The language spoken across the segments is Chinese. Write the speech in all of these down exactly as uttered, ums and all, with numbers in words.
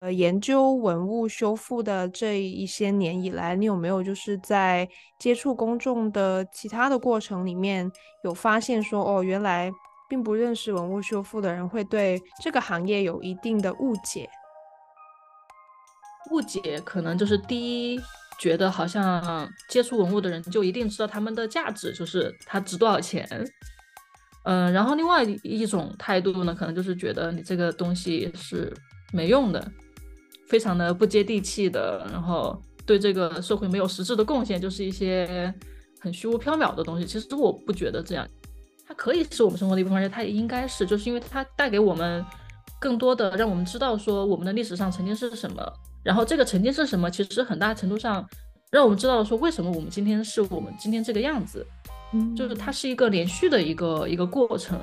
呃，研究文物修复的这一些年以来，你有没有就是在接触公众的其他的过程里面，有发现说，哦，原来并不认识文物修复的人会对这个行业有一定的误解？误解可能就是第一，觉得好像接触文物的人就一定知道它们的价值，就是它值多少钱。嗯，然后另外一种态度呢，可能就是觉得你这个东西是没用的，非常的不接地气的，然后对这个社会没有实质的贡献，就是一些很虚无缥缈的东西。其实我不觉得这样，它可以是我们生活的一部分，而且它也应该是，就是因为它带给我们更多的，让我们知道说我们的历史上曾经是什么，然后这个曾经是什么，其实很大程度上让我们知道说为什么我们今天是我们今天这个样子，嗯，就是它是一个连续的一个一个过程。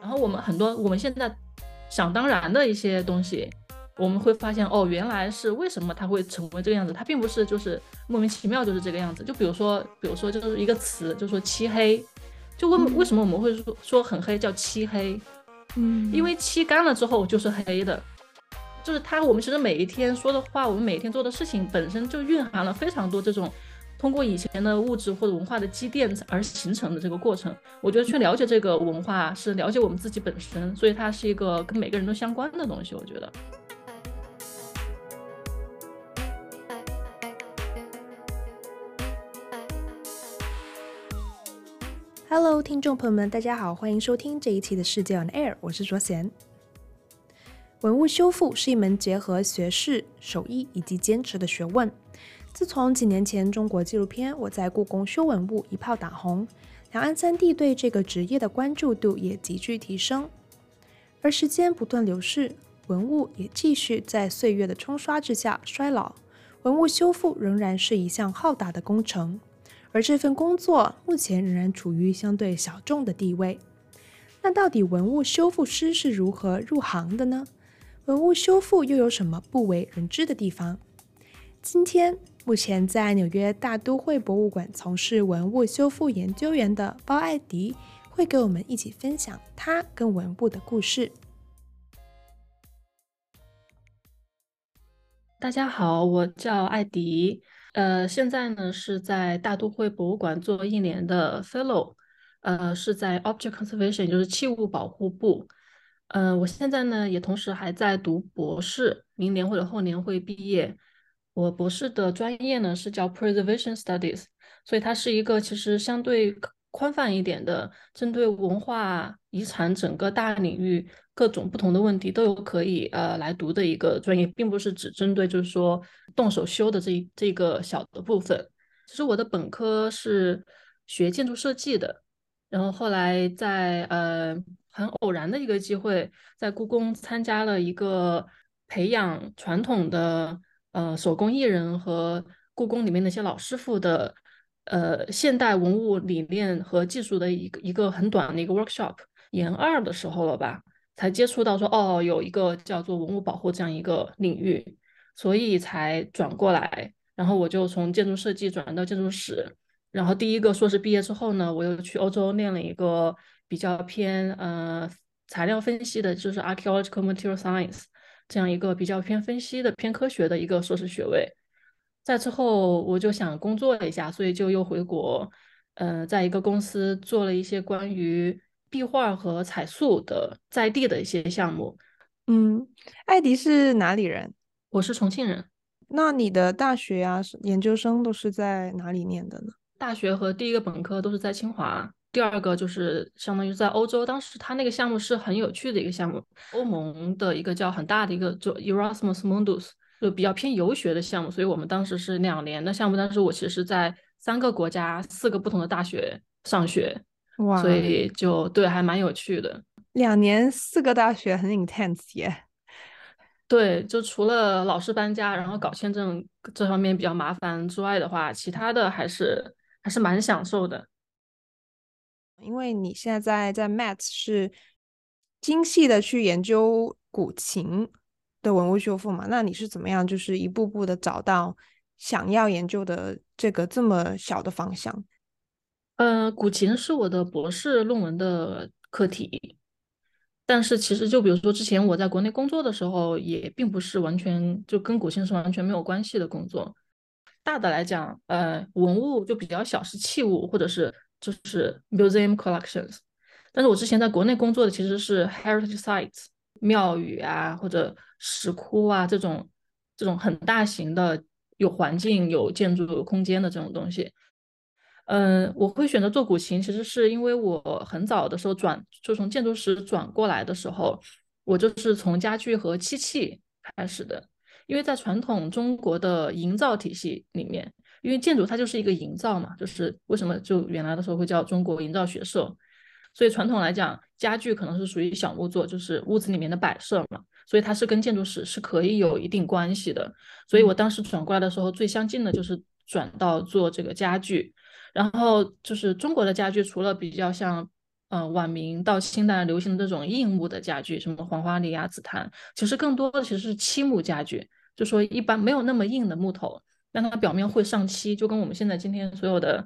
然后我们很多我们现在想当然的一些东西，我们会发现哦，原来是为什么它会成为这个样子，它并不是就是莫名其妙就是这个样子。就比如说比如说就是一个词，就是说漆黑，就为为什么我们会说说很黑叫漆黑，嗯，因为漆干了之后就是黑的，就是它我们其实每一天说的话，我们每一天做的事情本身就蕴含了非常多这种通过以前的物质或者文化的积淀而形成的这个过程。我觉得去了解这个文化是了解我们自己本身，所以它是一个跟每个人都相关的东西，我觉得。Hello， 听众朋友们，大家好，欢迎收听这一期的世界 on air， 我是卓贤。文物修复是一门结合学识、手艺以及坚持的学问。自从几年前中国纪录片《我在故宫修文物》一炮打红，两岸三地对这个职业的关注度也急剧提升。而时间不断流逝，文物也继续在岁月的冲刷之下衰老，文物修复仍然是一项浩大的工程，而这份工作目前仍然处于相对小众的地位。那到底文物修复师是如何入行的呢？文物修复又有什么不为人知的地方？今天目前在纽约大都会博物馆从事文物修复研究员的包爱迪会给我们一起分享他跟文物的故事。大家好，我叫爱迪，呃，现在呢是在大都会博物馆做一年的 fellow， 呃，是在 object conservation， 就是器物保护部。呃，我现在呢也同时还在读博士，明年或者后年会毕业。我博士的专业呢是叫 preservation studies， 所以它是一个其实相对宽泛一点的，针对文化遗产整个大领域各种不同的问题都有可以呃来读的一个专业，并不是只针对就是说动手修的这一这个小的部分。其实我的本科是学建筑设计的，然后后来在呃很偶然的一个机会，在故宫参加了一个培养传统的呃，手工艺人和故宫里面那些老师傅的呃现代文物理念和技术的一个一个很短的一个 workshop， 研二的时候了吧，才接触到说哦，有一个叫做文物保护这样一个领域，所以才转过来。然后我就从建筑设计转到建筑史，然后第一个硕士毕业之后呢，我又去欧洲念了一个比较偏呃材料分析的，就是 archaeological material science。这样一个比较偏分析的偏科学的一个硕士学位。在之后我就想工作一下，所以就又回国，呃，在一个公司做了一些关于壁画和彩塑的在地的一些项目。嗯，爱迪是哪里人？我是重庆人。那你的大学啊研究生都是在哪里念的呢？大学和第一个本科都是在清华，第二个就是相当于在欧洲。当时他那个项目是很有趣的一个项目，欧盟的一个叫很大的一个就 Erasmus Mundus， 就比较偏游学的项目，所以我们当时是两年的项目。但是我其实在三个国家四个不同的大学上学，哇，所以就对还蛮有趣的。两年四个大学很 intense 耶。对，就除了老师搬家然后搞签证这方面比较麻烦之外的话，其他的还是还是蛮享受的。因为你现在在在 M A T 是精细的去研究古琴的文物修复嘛，那你是怎么样就是一步步的找到想要研究的这个这么小的方向？呃，古琴是我的博士论文的课题，但是其实就比如说之前我在国内工作的时候，也并不是完全就跟古建是完全没有关系的工作。大的来讲，呃，文物就比较小，是器物或者是就是 museum collections。但是我之前在国内工作的其实是 heritage sites， 庙宇啊或者石窟啊这种这种很大型的有环境、有建筑、有空间的这种东西。嗯，我会选择做古琴，其实是因为我很早的时候转，就从建筑师转过来的时候，我就是从家具和漆器开始的。因为在传统中国的营造体系里面，因为建筑它就是一个营造嘛，就是为什么就原来的时候会叫中国营造学社，所以传统来讲，家具可能是属于小木作，就是屋子里面的摆设嘛，所以它是跟建筑史是可以有一定关系的。所以我当时转过来的时候，最相近的就是转到做这个家具。然后就是中国的家具，除了比较像呃晚明到清代流行的这种硬木的家具，什么黄花梨啊、紫檀，其实更多的其实是漆木家具，就说一般没有那么硬的木头，但它表面会上漆，就跟我们现在今天所有的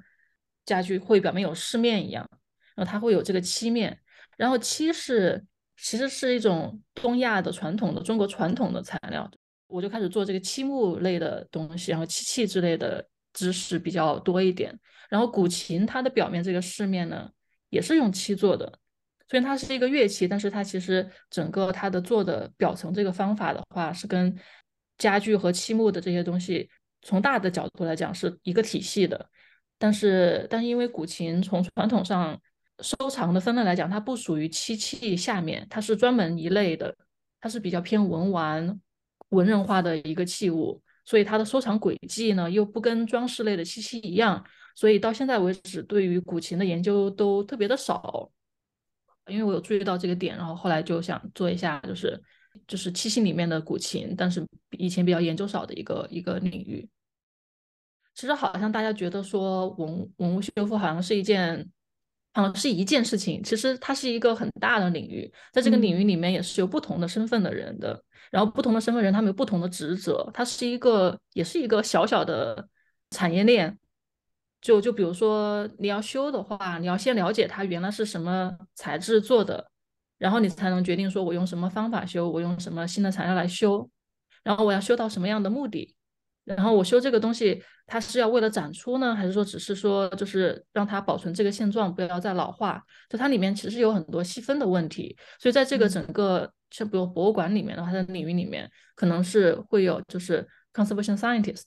家具会表面有饰面一样，然后它会有这个漆面。然后漆是其实是一种东亚的传统的中国传统的材料，我就开始做这个漆木类的东西，然后漆器之类的知识比较多一点。然后古琴它的表面这个饰面呢也是用漆做的，虽然它是一个乐器，但是它其实整个它的做的表层这个方法的话是跟家具和漆木的这些东西从大的角度来讲是一个体系的。但是但是因为古琴从传统上收藏的分类来讲，它不属于漆器下面，它是专门一类的，它是比较偏文玩文人化的一个器物，所以它的收藏轨迹呢又不跟装饰类的漆器一样，所以到现在为止对于古琴的研究都特别的少。因为我有注意到这个点，然后后来就想做一下就是就是漆器里面的古琴，但是以前比较研究少的一个一个领域。其实好像大家觉得说文文物修复好像是一件好像是一件事情，其实它是一个很大的领域，在这个领域里面也是有不同的身份的人的、嗯、然后不同的身份人他们有不同的职责，它是一个也是一个小小的产业链。就就比如说你要修的话，你要先了解它原来是什么材质做的，然后你才能决定说我用什么方法修，我用什么新的材料来修，然后我要修到什么样的目的，然后我修这个东西它是要为了展出呢，还是说只是说就是让它保存这个现状不要再老化，就它里面其实有很多细分的问题。所以在这个整个像比如博物馆里面的话，它的领域里面可能是会有就是 conservation scientist，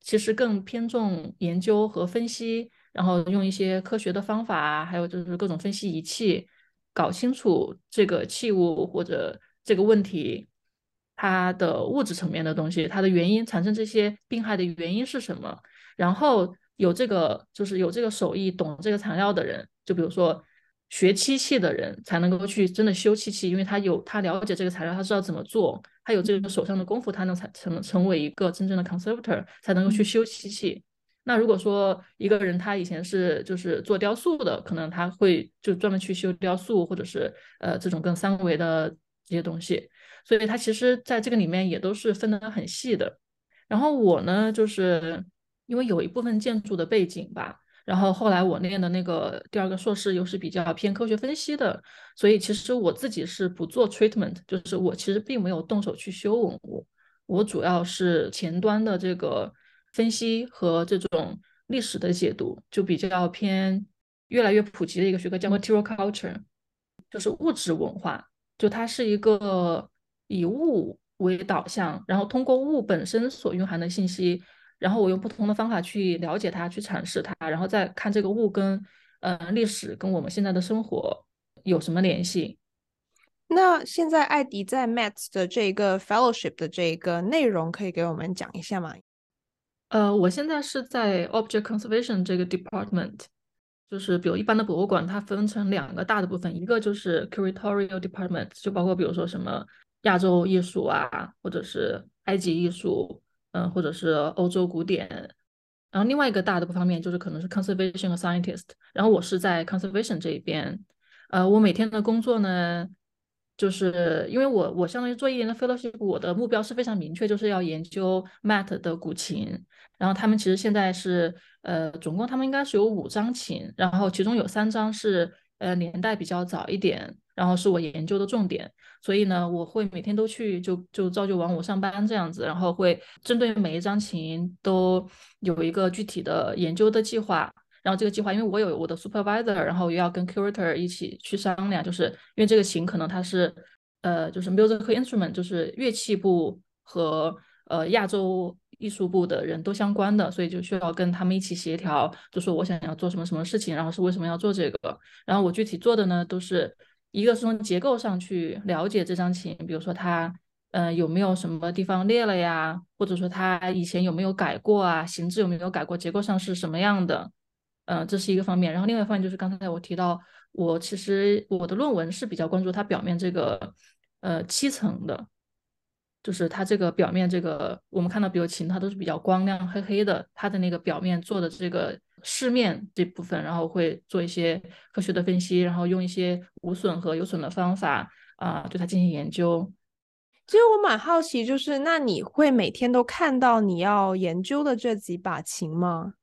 其实更偏重研究和分析，然后用一些科学的方法，还有就是各种分析仪器搞清楚这个器物或者这个问题它的物质层面的东西，它的原因产生这些病害的原因是什么，然后有这个就是有这个手艺懂这个材料的人，就比如说学漆器的人才能够去真的修漆器，因为他有他了解这个材料，他知道怎么做，他有这个手上的功夫，他能才成成为一个真正的 conservator， 才能够去修漆器。那如果说一个人他以前是就是做雕塑的，可能他会就专门去修雕塑，或者是呃这种更三维的这些东西，所以他其实在这个里面也都是分得很细的。然后我呢，就是因为有一部分建筑的背景吧，然后后来我念的那个第二个硕士又是比较偏科学分析的，所以其实我自己是不做 treatment， 就是我其实并没有动手去修文物，我主要是前端的这个分析和这种历史的解读，就比较偏越来越普及的一个学科叫 material culture， 就是物质文化，就它是一个以物为导向，然后通过物本身所蕴含的信息，然后我用不同的方法去了解它，去阐释它，然后再看这个物跟呃历史跟我们现在的生活有什么联系。那现在艾迪在 M A T S 的这个 fellowship 的这个内容可以给我们讲一下吗？呃，我现在是在 object conservation 这个 department， 就是比如一般的博物馆它分成两个大的部分，一个就是 curatorial department， 就包括比如说什么亚洲艺术啊，或者是埃及艺术，嗯，或者是欧洲古典。然后另外一个大的方面就是可能是 conservation 和 scientist， 然后我是在 conservation 这一边。呃，我每天的工作呢，就是因为我我相当于做一年的 fellowship， 我的目标是非常明确，就是要研究 M A T 的古琴。然后他们其实现在是呃，总共他们应该是有五张琴，然后其中有三张是呃年代比较早一点，然后是我研究的重点，所以呢我会每天都去就就朝九晚五上班这样子，然后会针对每一张琴都有一个具体的研究的计划。然后这个计划因为我有我的 supervisor， 然后也要跟 curator 一起去商量，就是因为这个琴可能它是呃就是 musical instrument， 就是乐器部和呃亚洲艺术部的人都相关的，所以就需要跟他们一起协调，就说我想要做什么什么事情，然后是为什么要做这个。然后我具体做的呢，都是一个是从结构上去了解这张琴，比如说它呃有没有什么地方裂了呀，或者说它以前有没有改过啊，形制有没有改过，结构上是什么样的，呃这是一个方面。然后另外一方面就是刚才我提到，我其实我的论文是比较关注它表面这个呃漆层的，就是它这个表面这个我们看到比如琴它都是比较光亮黑黑的，它的那个表面做的这个饰面这部分，然后会做一些科学的分析，然后用一些无损和有损的方法啊、呃、对它进行研究。其实我蛮好奇，就是那你会每天都看到你要研究的这几把琴吗？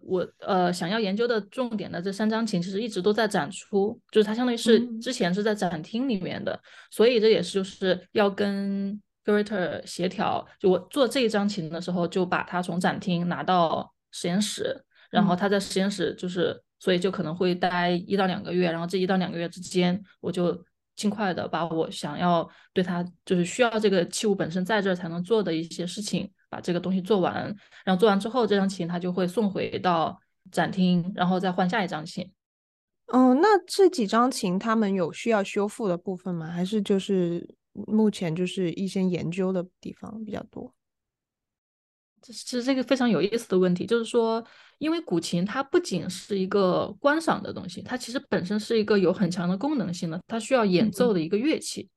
我呃想要研究的重点的这三张琴其实一直都在展出，就是它相当于是之前是在展厅里面的、嗯、所以这也是就是要跟 curator 协调，就我做这一张琴的时候就把它从展厅拿到实验室，然后它在实验室就是、嗯、所以就可能会待一到两个月，然后这一到两个月之间我就尽快的把我想要对它就是需要这个器物本身在这才能做的一些事情把这个东西做完，然后做完之后这张琴它就会送回到展厅，然后再换下一张琴。嗯，那这几张琴他们有需要修复的部分吗？还是就是目前就是一些研究的地方比较多？其实这个非常有意思的问题，就是说因为古琴它不仅是一个观赏的东西，它其实本身是一个有很强的功能性的，它需要演奏的一个乐器、嗯、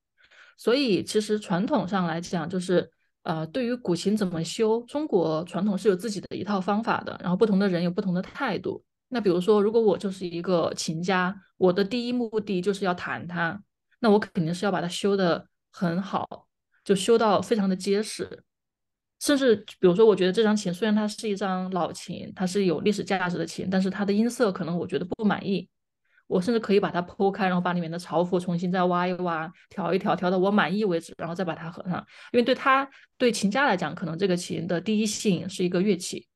所以其实传统上来讲就是呃，对于古琴怎么修，中国传统是有自己的一套方法的，然后不同的人有不同的态度。那比如说如果我就是一个琴家，我的第一目的就是要弹它，那我肯定是要把它修得很好，就修到非常的结实。甚至比如说我觉得这张琴虽然它是一张老琴，它是有历史价值的琴，但是它的音色可能我觉得不满意，我甚至可以把它剖开，然后把里面的槽腹重新再挖一挖，调一调，调到我满意为止，然后再把它合上。因为对它对琴家来讲，可能这个琴的第一吸引是一个乐器，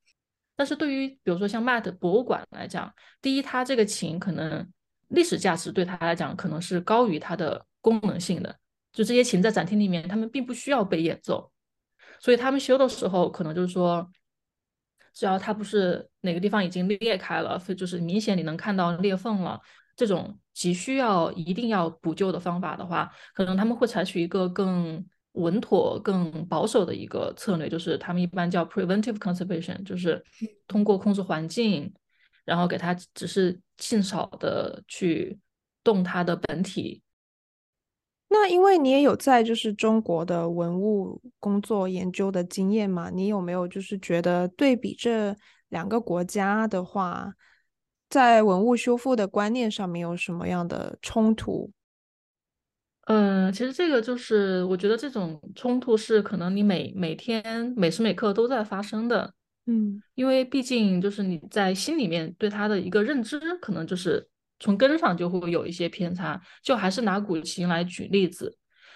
但是对于比如说像 M A T 博物馆来讲，第一它这个琴可能历史价值对它来讲可能是高于它的功能性的，就这些琴在展厅里面他们并不需要被演奏，所以他们修的时候可能就是说只要它不是哪个地方已经裂开了，就是明显你能看到裂缝了，这种急需要一定要补救的方法的话，可能他们会采取一个更稳妥更保守的一个策略，就是他们一般叫 preventive conservation， 就是通过控制环境，然后给它只是尽少的去动它的本体。那因为你也有在就是中国的文物工作研究的经验嘛，你有没有就是觉得对比这两个国家的话，在文物修复的观念上面有什么样的冲突？呃，其实这个就是我觉得这种冲突是可能你每每天每时每刻都在发生的，嗯，因为毕竟就是你在心里面对它的一个认知可能就是从根上就会有一些偏差。就还是拿古琴来举例子，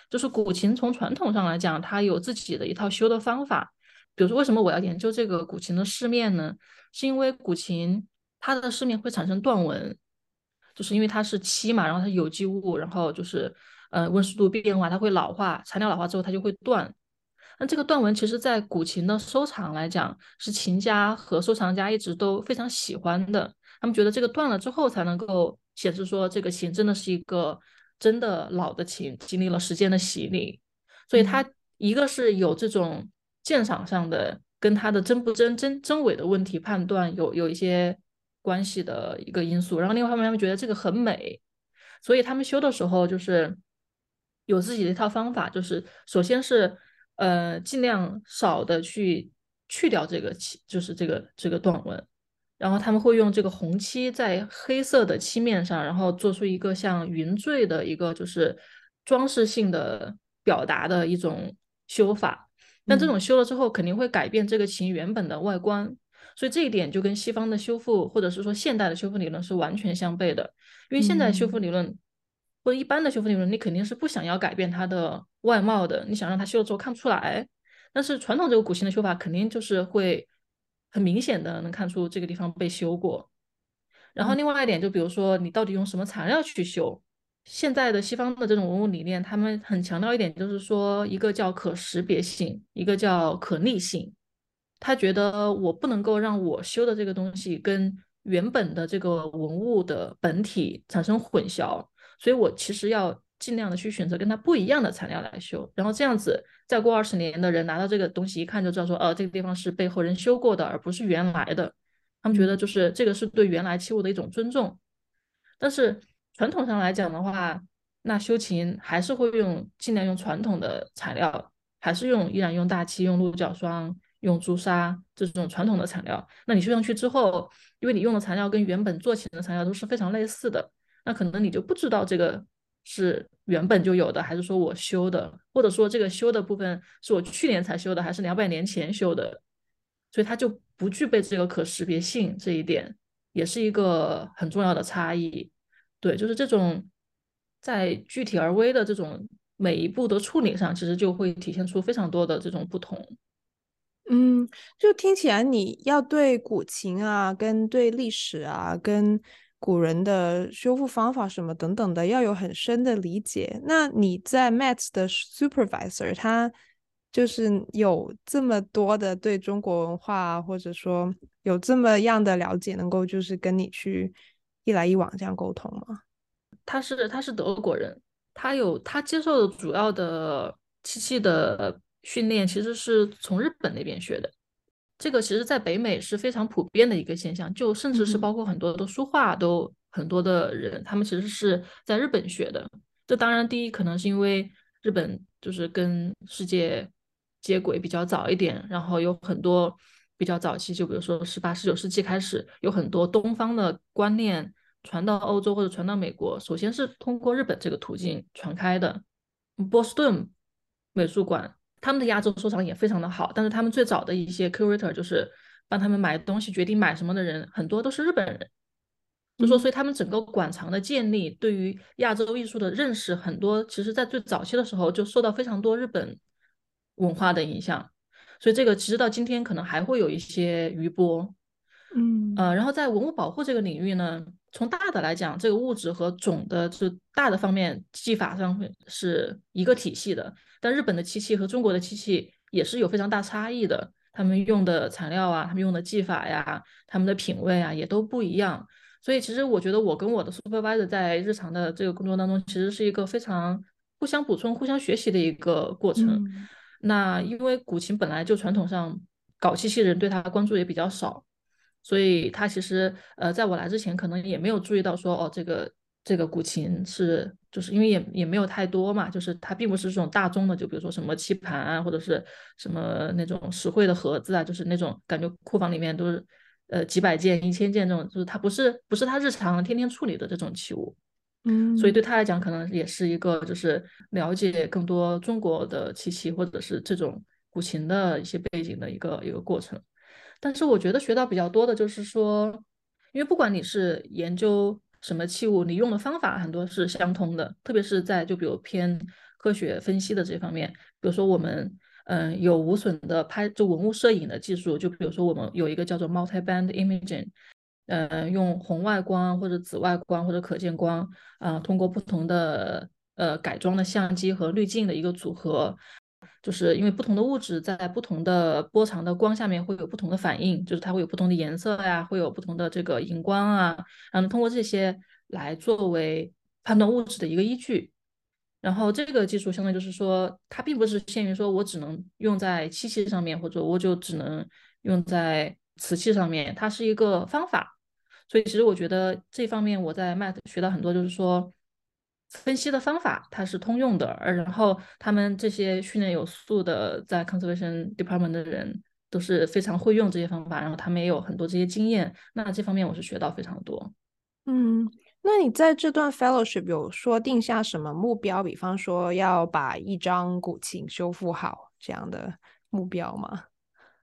就是古琴从传统上来讲它有自己的一套修的方法。比如说为什么我要研究这个古琴的饰面呢？是因为古琴它的饰面会产生断纹，就是因为它是漆嘛，然后它有机物，然后就是呃温湿度变化它会老化，材料老化之后它就会断。那这个断纹其实在古琴的收藏来讲是琴家和收藏家一直都非常喜欢的，他们觉得这个断了之后才能够显示说这个琴真的是一个真的老的琴，经历了时间的洗礼。所以它一个是有这种鉴赏上的跟它的真不真真真伪的问题判断有有一些关系的一个因素，然后另外他们觉得这个很美，所以他们修的时候就是有自己的一套方法，就是首先是呃尽量少的去去掉这个就是这个这个断纹，然后他们会用这个红漆在黑色的漆面上，然后做出一个像云坠的一个就是装饰性的表达的一种修法。但这种修了之后肯定会改变这个琴原本的外观、嗯、所以这一点就跟西方的修复或者是说现代的修复理论是完全相悖的。因为现代修复理论或者一般的修复内容，你肯定是不想要改变它的外貌的，你想让它修了之后看不出来。但是传统这个古琴的修法肯定就是会很明显的能看出这个地方被修过。然后另外一点就比如说你到底用什么材料去修，现在的西方的这种文物理念他们很强调一点，就是说一个叫可识别性，一个叫可逆性。他觉得我不能够让我修的这个东西跟原本的这个文物的本体产生混淆，所以我其实要尽量的去选择跟它不一样的材料来修，然后这样子再过二十年的人拿到这个东西一看就知道说呃、啊，这个地方是被后人修过的而不是原来的。他们觉得就是这个是对原来器物的一种尊重。但是传统上来讲的话，那修琴还是会用尽量用传统的材料，还是用依然用大漆，用鹿角霜，用朱砂这种传统的材料。那你修上去之后，因为你用的材料跟原本做琴的材料都是非常类似的，那可能你就不知道这个是原本就有的还是说我修的，或者说这个修的部分是我去年才修的还是两百年前修的，所以它就不具备这个可识别性，这一点也是一个很重要的差异。对，就是这种在具体而微的这种每一步的处理上，其实就会体现出非常多的这种不同。嗯，就听起来你要对古琴啊跟对历史啊跟古人的修复方法什么等等的要有很深的理解。那你在 M A T S 的 supervisor 他就是有这么多的对中国文化或者说有这么样的了解，能够就是跟你去一来一往这样沟通吗？他是他是德国人，他有他接受的主要的漆器的训练其实是从日本那边学的。这个其实在北美是非常普遍的一个现象，就甚至是包括很多的书画都很多的人、嗯、他们其实是在日本学的。这当然第一可能是因为日本就是跟世界接轨比较早一点，然后有很多比较早期，就比如说十八、十九世纪开始有很多东方的观念传到欧洲或者传到美国，首先是通过日本这个途径传开的。波士顿美术馆他们的亚洲收藏也非常的好，但是他们最早的一些 curator 就是帮他们买东西决定买什么的人很多都是日本人，就说所以他们整个馆藏的建立对于亚洲艺术的认识很多其实在最早期的时候就受到非常多日本文化的影响，所以这个其实到今天可能还会有一些余波。嗯，呃，然后在文物保护这个领域呢，从大的来讲这个物质和种的就大的方面技法上是一个体系的，但日本的漆器和中国的漆器也是有非常大差异的，他们用的材料啊，他们用的技法呀，他们的品味啊也都不一样。所以其实我觉得我跟我的 supervisor 在日常的这个工作当中其实是一个非常互相补充互相学习的一个过程、嗯、那因为古琴本来就传统上搞漆器人对他关注也比较少，所以他其实呃，在我来之前可能也没有注意到说哦，这个这个古琴是就是因为也也没有太多嘛，就是它并不是这种大宗的，就比如说什么漆盘啊或者是什么那种实惠的盒子啊，就是那种感觉库房里面都是呃几百件一千件这种，就是它不是不是他日常天天处理的这种器物。嗯，所以对他来讲可能也是一个就是了解更多中国的漆器或者是这种古琴的一些背景的一个一个过程。但是我觉得学到比较多的就是说，因为不管你是研究什么器物，你用的方法很多是相通的，特别是在就比如偏科学分析的这方面，比如说我们嗯、呃、有无损的拍就文物摄影的技术，就比如说我们有一个叫做 multi-band imaging， 呃用红外光或者紫外光或者可见光啊、呃，通过不同的呃改装的相机和滤镜的一个组合。就是因为不同的物质在不同的波长的光下面会有不同的反应，就是它会有不同的颜色呀、啊，会有不同的这个荧光啊，然后通过这些来作为判断物质的一个依据。然后这个技术相当于就是说它并不是限于说我只能用在漆器上面，或者我就只能用在瓷器上面，它是一个方法。所以其实我觉得这方面我在 M A T 学到很多，就是说分析的方法它是通用的，而然后他们这些训练有素的在 conservation department 的人都是非常会用这些方法，然后他们也有很多这些经验，那这方面我是学到非常多。嗯，那你在这段 fellowship 有说定下什么目标，比方说要把一张古琴修复好这样的目标吗？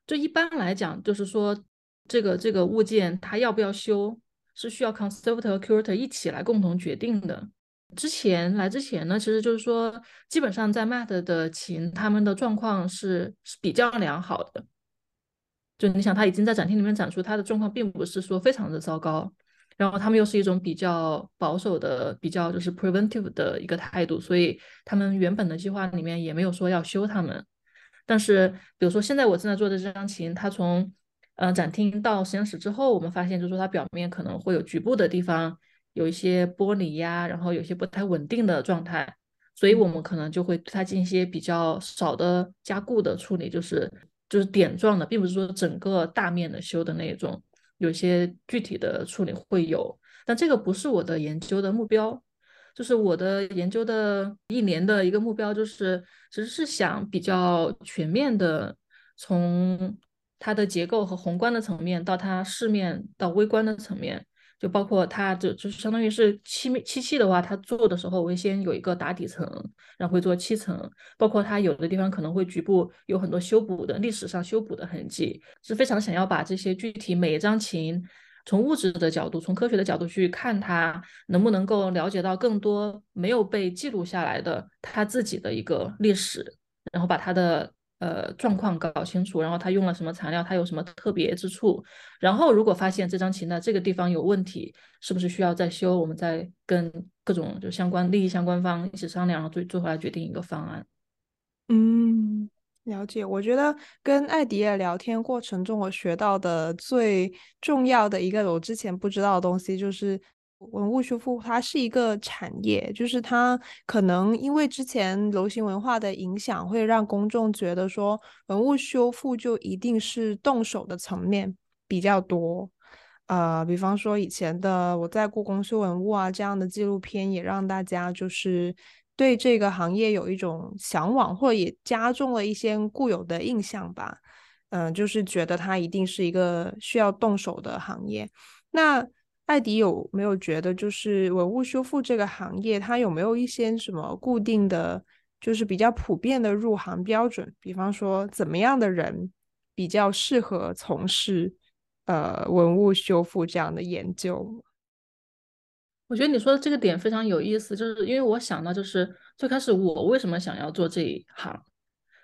就一般来讲就是说这个这个物件它要不要修是需要 conservator curator 一起来共同决定的，之前来之前呢，其实就是说基本上在 M A T 的琴他们的状况是比较良好的，就你想他已经在展厅里面展出，他的状况并不是说非常的糟糕，然后他们又是一种比较保守的比较就是 preventive 的一个态度，所以他们原本的计划里面也没有说要修他们。但是比如说现在我正在做的这张琴，它从呃展厅到实验室之后，我们发现就是说它表面可能会有局部的地方有一些剥离呀，然后有些不太稳定的状态，所以我们可能就会对它进行一些比较少的加固的处理，就是就是点状的，并不是说整个大面的修的那种，有些具体的处理会有，但这个不是我的研究的目标。就是我的研究的一年的一个目标，就是其实是想比较全面的从它的结构和宏观的层面到它视面到微观的层面，就包括它就就是相当于是漆漆器的话，它做的时候我会先有一个打底层，然后会做漆层，包括它有的地方可能会局部有很多修补的历史上修补的痕迹，是非常想要把这些具体每一张琴从物质的角度从科学的角度去看，它能不能够了解到更多没有被记录下来的它自己的一个历史，然后把它的呃，状况搞清楚，然后他用了什么材料，他有什么特别之处，然后如果发现这张琴的这个地方有问题，是不是需要再修，我们再跟各种就相关利益相关方一起商量，然后最最后来决定一个方案。嗯，了解。我觉得跟艾迪的聊天过程中我学到的最重要的一个我之前不知道的东西，就是文物修复它是一个产业，就是它可能因为之前流行文化的影响，会让公众觉得说文物修复就一定是动手的层面比较多，呃，比方说以前的我在故宫修文物啊这样的纪录片，也让大家就是对这个行业有一种向往，或者也加重了一些固有的印象吧，嗯、呃，就是觉得它一定是一个需要动手的行业。那艾迪有没有觉得就是文物修复这个行业它有没有一些什么固定的就是比较普遍的入行标准，比方说怎么样的人比较适合从事呃文物修复这样的研究？我觉得你说的这个点非常有意思，就是因为我想到就是最开始我为什么想要做这一行，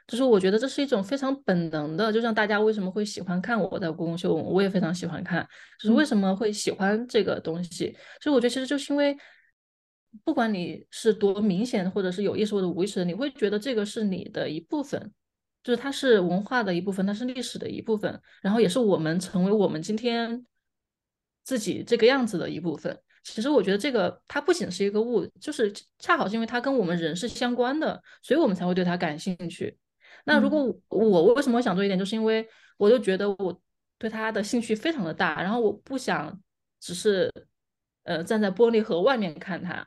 就是我觉得这是一种非常本能的，就像大家为什么会喜欢看我在故宫修文物，我也非常喜欢看，就是为什么会喜欢这个东西、嗯、所以我觉得其实就是因为不管你是多明显或者是有意识或者无意识的，你会觉得这个是你的一部分，就是它是文化的一部分，它是历史的一部分，然后也是我们成为我们今天自己这个样子的一部分。其实我觉得这个它不仅是一个物，就是恰好是因为它跟我们人是相关的，所以我们才会对它感兴趣。那如果我为什么想做一点，就是因为我就觉得我对他的兴趣非常的大，然后我不想只是呃站在玻璃盒外面看他，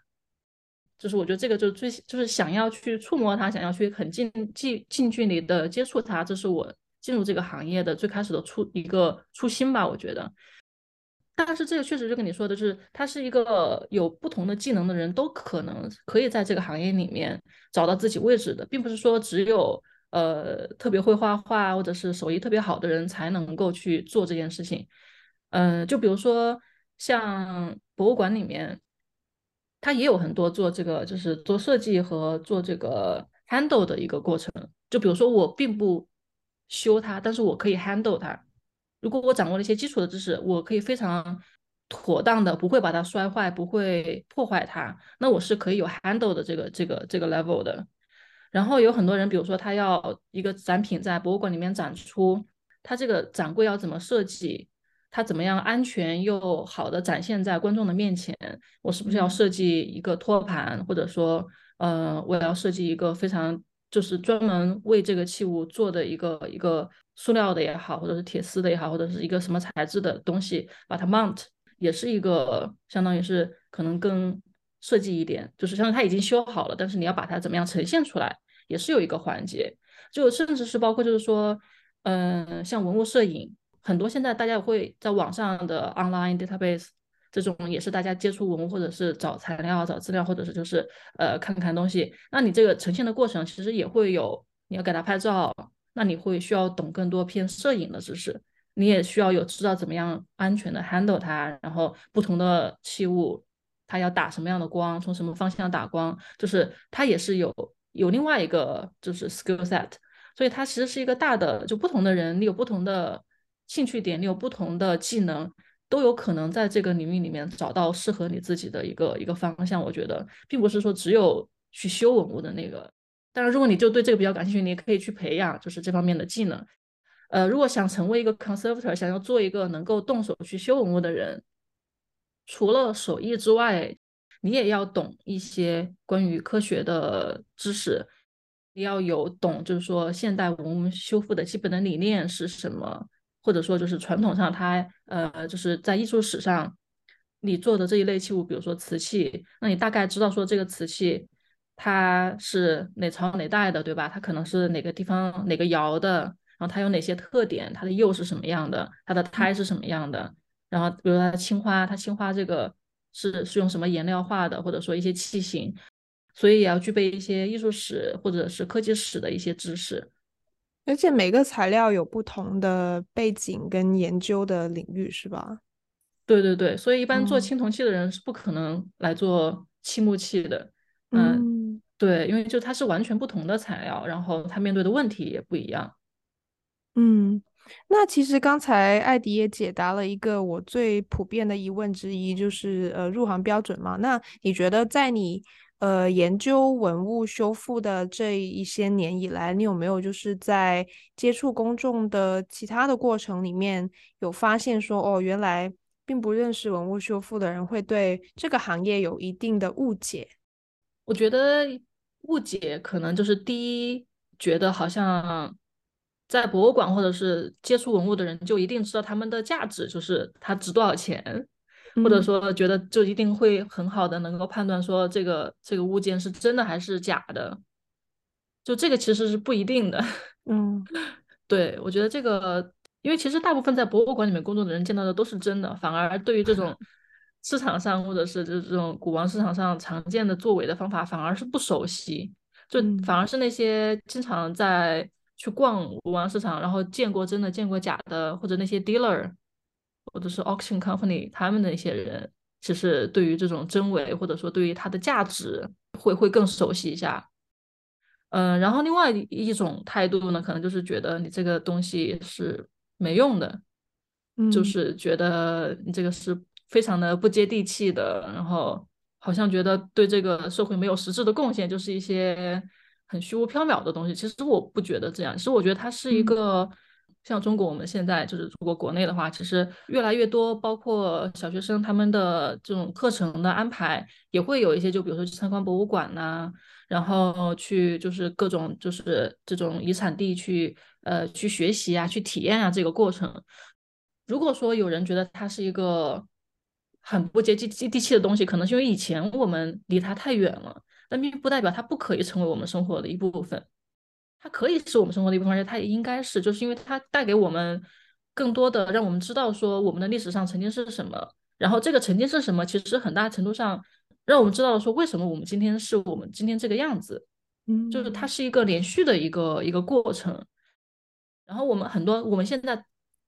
就是我觉得这个就是最就是想要去触摸他，想要去很近近近距离的接触他，这是我进入这个行业的最开始的初一个初心吧，我觉得。但是这个确实就跟你说的是，他是一个有不同的技能的人都可能可以在这个行业里面找到自己位置的，并不是说只有呃，特别会画画或者是手艺特别好的人才能够去做这件事情。嗯、呃，就比如说像博物馆里面，它也有很多做这个，就是做设计和做这个 handle 的一个过程。就比如说我并不修它，但是我可以 handle 它。如果我掌握了一些基础的知识，我可以非常妥当的，不会把它摔坏，不会破坏它，那我是可以有 handle 的这个这个这个 level 的。然后有很多人比如说他要一个展品在博物馆里面展出，他这个展柜要怎么设计，他怎么样安全又好的展现在观众的面前，我是不是要设计一个托盘，或者说呃，我要设计一个非常就是专门为这个器物做的一个一个塑料的也好，或者是铁丝的也好，或者是一个什么材质的东西把它 mount， 也是一个相当于是可能更设计一点，就是像它已经修好了，但是你要把它怎么样呈现出来也是有一个环节。就甚至是包括就是说嗯、呃，像文物摄影，很多现在大家会在网上的 online database， 这种也是大家接触文物或者是找材料找资料，或者是就是呃看看东西，那你这个呈现的过程其实也会有，你要给它拍照，那你会需要懂更多偏摄影的知识，你也需要有知道怎么样安全的 handle 它，然后不同的器物它要打什么样的光，从什么方向打光，就是它也是有有另外一个就是 skill set， 所以它其实是一个大的，就不同的人，你有不同的兴趣点，你有不同的技能，都有可能在这个领域里面找到适合你自己的一个一个方向。我觉得并不是说只有去修文物的那个，当然如果你就对这个比较感兴趣，你也可以去培养就是这方面的技能。呃，如果想成为一个 conservator， 想要做一个能够动手去修文物的人，除了手艺之外，你也要懂一些关于科学的知识，你要有懂就是说现代文物修复的基本的理念是什么，或者说就是传统上它呃就是在艺术史上你做的这一类器物，比如说瓷器，那你大概知道说这个瓷器它是哪朝哪代的，对吧？它可能是哪个地方哪个窑的，然后它有哪些特点，它的釉是什么样的，它的胎是什么样的，然后比如说它青花，它青花这个是是用什么颜料画的，或者说一些器型，所以也要具备一些艺术史或者是科技史的一些知识。而且每个材料有不同的背景跟研究的领域，是吧？对对对，所以一般做青铜器的人是不可能来做漆木器的。 嗯, 嗯，对，因为就它是完全不同的材料，然后它面对的问题也不一样。嗯，那其实刚才艾迪也解答了一个我最普遍的疑问之一，就是呃入行标准嘛。那你觉得在你呃研究文物修复的这一些年以来，你有没有就是在接触公众的其他的过程里面有发现说，哦，原来并不认识文物修复的人会对这个行业有一定的误解？我觉得误解可能就是第一，觉得好像在博物馆或者是接触文物的人就一定知道他们的价值，就是它值多少钱，嗯，或者说觉得就一定会很好的能够判断说这个这个物件是真的还是假的，就这个其实是不一定的。嗯，对，我觉得这个，因为其实大部分在博物馆里面工作的人见到的都是真的，反而对于这种市场上或者是这种古玩市场上常见的作伪的方法反而是不熟悉，就反而是那些经常在去逛古玩市场，然后见过真的见过假的，或者那些 dealer 或者是 auction company 他们的一些人，其实对于这种真伪或者说对于它的价值会会更熟悉一下。嗯，然后另外一种态度呢，可能就是觉得你这个东西是没用的，嗯，就是觉得你这个是非常的不接地气的，然后好像觉得对这个社会没有实质的贡献，就是一些很虚无缥缈的东西。其实我不觉得这样，其实我觉得它是一个，嗯，像中国我们现在就是如果国内的话，其实越来越多包括小学生他们的这种课程的安排也会有一些，就比如说去参观博物馆呐，啊，然后去就是各种就是这种遗产地去呃去学习啊，去体验啊这个过程。如果说有人觉得它是一个很不接地气的东西，可能是因为以前我们离它太远了，但并不代表它不可以成为我们生活的一部分，它可以是我们生活的一部分，而且它也应该是，就是因为它带给我们更多的，让我们知道说我们的历史上曾经是什么，然后这个曾经是什么，其实很大程度上让我们知道说为什么我们今天是我们今天这个样子，嗯，就是它是一个连续的一个一个过程。然后我们很多我们现在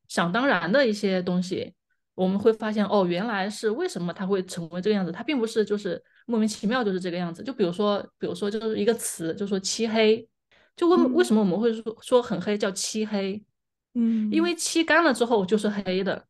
想当然的一些东西，我们会发现哦，原来是为什么它会成为这个样子，它并不是就是莫名其妙就是这个样子。就比如说比如说就是一个词，就说漆黑，就问为什么我们会说说很黑叫漆黑，嗯，因为漆干了之后就是黑的，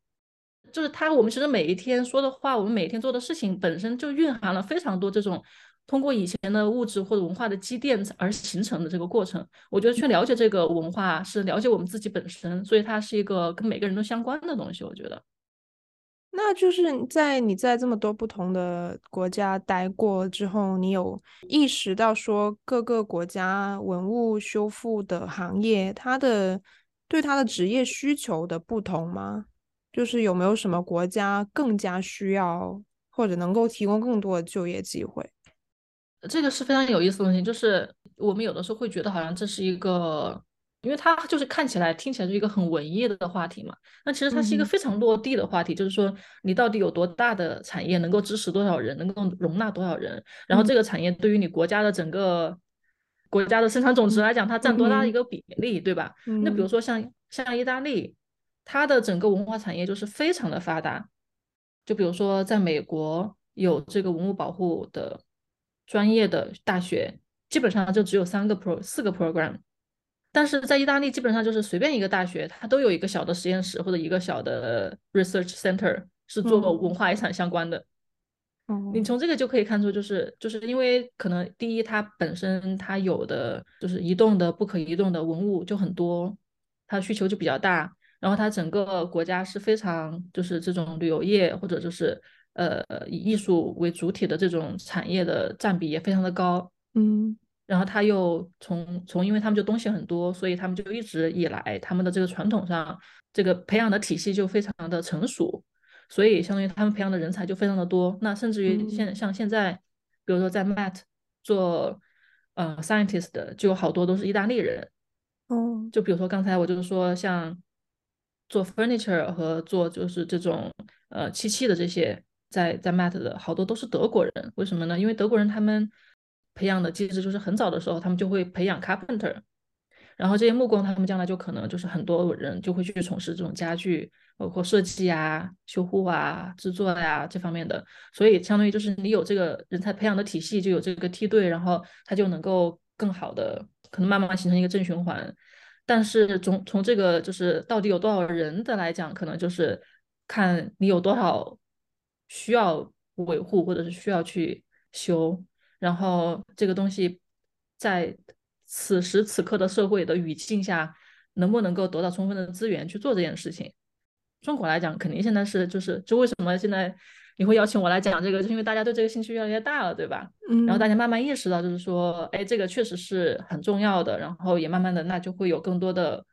就是它我们其实每一天说的话，我们每一天做的事情本身就蕴含了非常多这种通过以前的物质或者文化的积淀而形成的这个过程。我觉得去了解这个文化是了解我们自己本身，所以它是一个跟每个人都相关的东西，我觉得。那就是在你在这么多不同的国家待过之后，你有意识到说各个国家文物修复的行业，它的对它的职业需求的不同吗？就是有没有什么国家更加需要或者能够提供更多的就业机会？这个是非常有意思的东西，就是我们有的时候会觉得好像这是一个，因为它就是看起来听起来是一个很文艺的话题嘛，那其实它是一个非常落地的话题，嗯，就是说你到底有多大的产业能够支持多少人，能够容纳多少人，然后这个产业对于你国家的整个国家的生产总值来讲它占多大的一个比例，嗯，对吧，嗯，那比如说像像意大利，它的整个文化产业就是非常的发达，就比如说在美国有这个文物保护的专业的大学，基本上就只有三个 pro 四个 program。但是在意大利基本上就是随便一个大学它都有一个小的实验室或者一个小的 research center 是做文化遗产相关的、嗯、你从这个就可以看出就是就是因为可能第一它本身它有的就是移动的不可移动的文物就很多，它需求就比较大，然后它整个国家是非常就是这种旅游业或者就是呃以艺术为主体的这种产业的占比也非常的高，嗯，然后他又从从因为他们就东西很多，所以他们就一直以来他们的这个传统上这个培养的体系就非常的成熟，所以相当于他们培养的人才就非常的多。那甚至于现像现在比如说在 M A T 做呃 scientist 的就好多都是意大利人，嗯，就比如说刚才我就是说像做 furniture 和做就是这种呃漆器的这些在在 M A T 的好多都是德国人。为什么呢？因为德国人他们培养的机制就是很早的时候他们就会培养 carpenter， 然后这些木工他们将来就可能就是很多人就会去从事这种家具包括设计啊修护啊制作啊这方面的，所以相当于就是你有这个人才培养的体系就有这个梯队，然后他就能够更好的可能慢慢形成一个正循环。但是从从这个就是到底有多少人的来讲，可能就是看你有多少需要维护或者是需要去修，然后这个东西在此时此刻的社会的语境下能不能够得到充分的资源去做这件事情。中国来讲肯定现在是就是就为什么现在你会邀请我来讲这个，就是因为大家对这个兴趣越来越大了，对吧？嗯，然后大家慢慢意识到就是说哎，这个确实是很重要的，然后也慢慢的那就会有更多的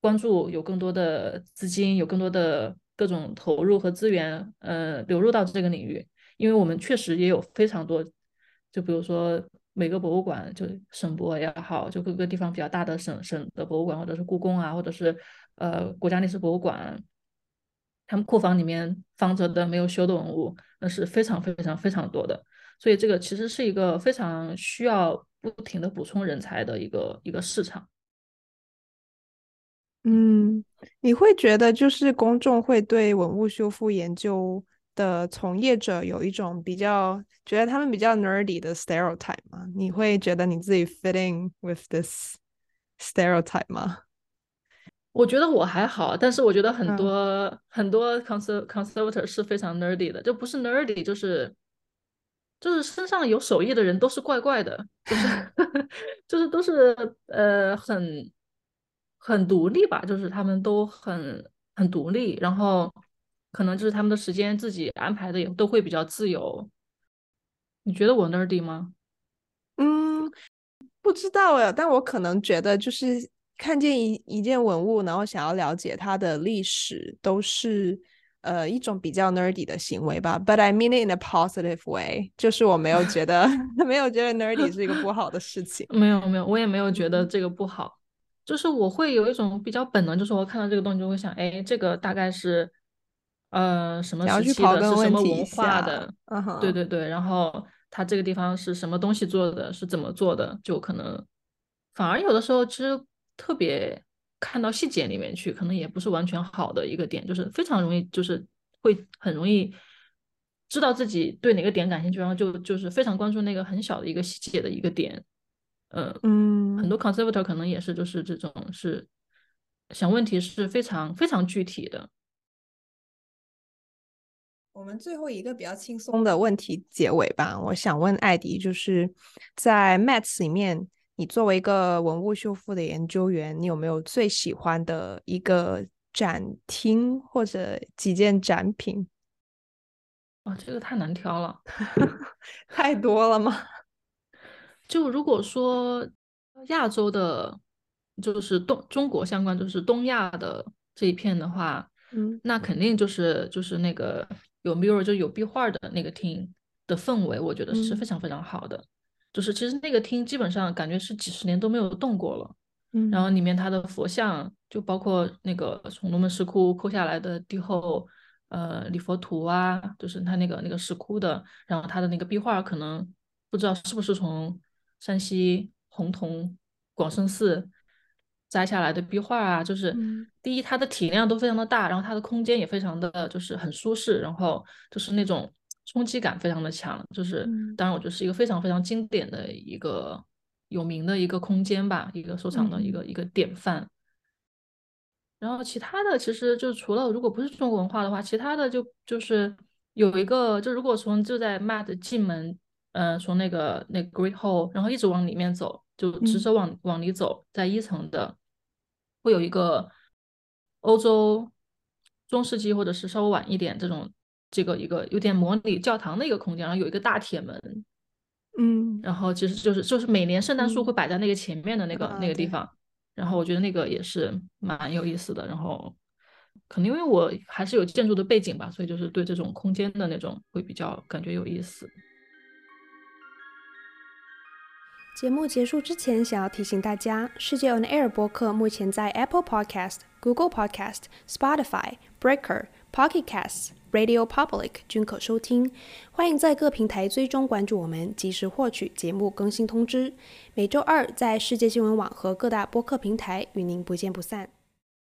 关注，有更多的资金，有更多的各种投入和资源呃流入到这个领域。因为我们确实也有非常多就比如说每个博物馆就省博也好，就各个地方比较大的省省的博物馆或者是故宫啊或者是呃国家历史博物馆，他们库房里面放着的没有修的文物那是非常非常非常多的，所以这个其实是一个非常需要不停的补充人才的一个一个市场。嗯，你会觉得就是公众会对文物修复研究的从业者有一种比较觉得他们比较 nerdy 的 stereotype 吗？你会觉得你自己 fitting with this stereotype 吗？我觉得我还好，但是我觉得很多、嗯、很多 conservator 是非常 nerdy 的，就不是 nerdy 就是就是身上有手艺的人都是怪怪的，就是就是都是呃很很独立吧，就是他们都很很独立，然后可能就是他们的时间自己安排的也都会比较自由。你觉得我 nerdy 吗？嗯，不知道耶，但我可能觉得就是看见一一件文物然后想要了解它的历史都是呃一种比较 nerdy 的行为吧。 But I mean it in a positive way， 就是我没有觉得没有觉得 nerdy 是一个不好的事情。没有没有，我也没有觉得这个不好，就是我会有一种比较本能，就是我看到这个东西就会想哎，这个大概是呃，什么时期的是什么文化的、uh-huh. 对对对，然后它这个地方是什么东西做的是怎么做的，就可能反而有的时候其实特别看到细节里面去可能也不是完全好的一个点，就是非常容易就是会很容易知道自己对哪个点感兴趣，然后就就是非常关注那个很小的一个细节的一个点、呃、嗯，很多 conservator 可能也是就是这种是想问题是非常非常具体的。我们最后一个比较轻松的问题结尾吧，我想问艾迪，就是在 M A T S 里面你作为一个文物修复的研究员，你有没有最喜欢的一个展厅或者几件展品？哦，这个太难挑了太多了吗？就如果说亚洲的就是东中国相关就是东亚的这一片的话，嗯，那肯定就是就是那个有 mirror 就有壁画的那个厅的氛围我觉得是非常非常好的、嗯、就是其实那个厅基本上感觉是几十年都没有动过了、嗯、然后里面它的佛像就包括那个从龙门石窟抠下来的帝后呃礼佛图啊，就是它那个那个石窟的，然后它的那个壁画可能不知道是不是从山西洪洞广生寺摘下来的壁画啊，就是第一它的体量都非常的大，然后它的空间也非常的就是很舒适，然后就是那种冲击感非常的强，就是当然我觉得是一个非常非常经典的一个有名的一个空间吧，一个收藏的一个、嗯、一个典范。然后其他的其实就除了如果不是中国文化的话，其他的就就是有一个，就如果从就在 M A D 进门，嗯、呃，从那个那个 Great Hall 然后一直往里面走，就直手往、嗯、往里走，在一层的会有一个欧洲中世纪或者是稍微晚一点这种这个一个有点模拟教堂的一个空间，然后有一个大铁门，嗯，然后其实就是就是每年圣诞树会摆在那个前面的那个、嗯、那个地方、啊、然后我觉得那个也是蛮有意思的。然后可能因为我还是有建筑的背景吧，所以就是对这种空间的那种会比较感觉有意思。节目结束之前，想要提醒大家，世界 On Air 播客目前在 Apple Podcast、Google Podcast、Spotify、Breaker、Pocket Casts、Radio Public 均可收听。欢迎在各平台追踪关注我们，及时获取节目更新通知。每周二在世界新闻网和各大播客平台与您不见不散。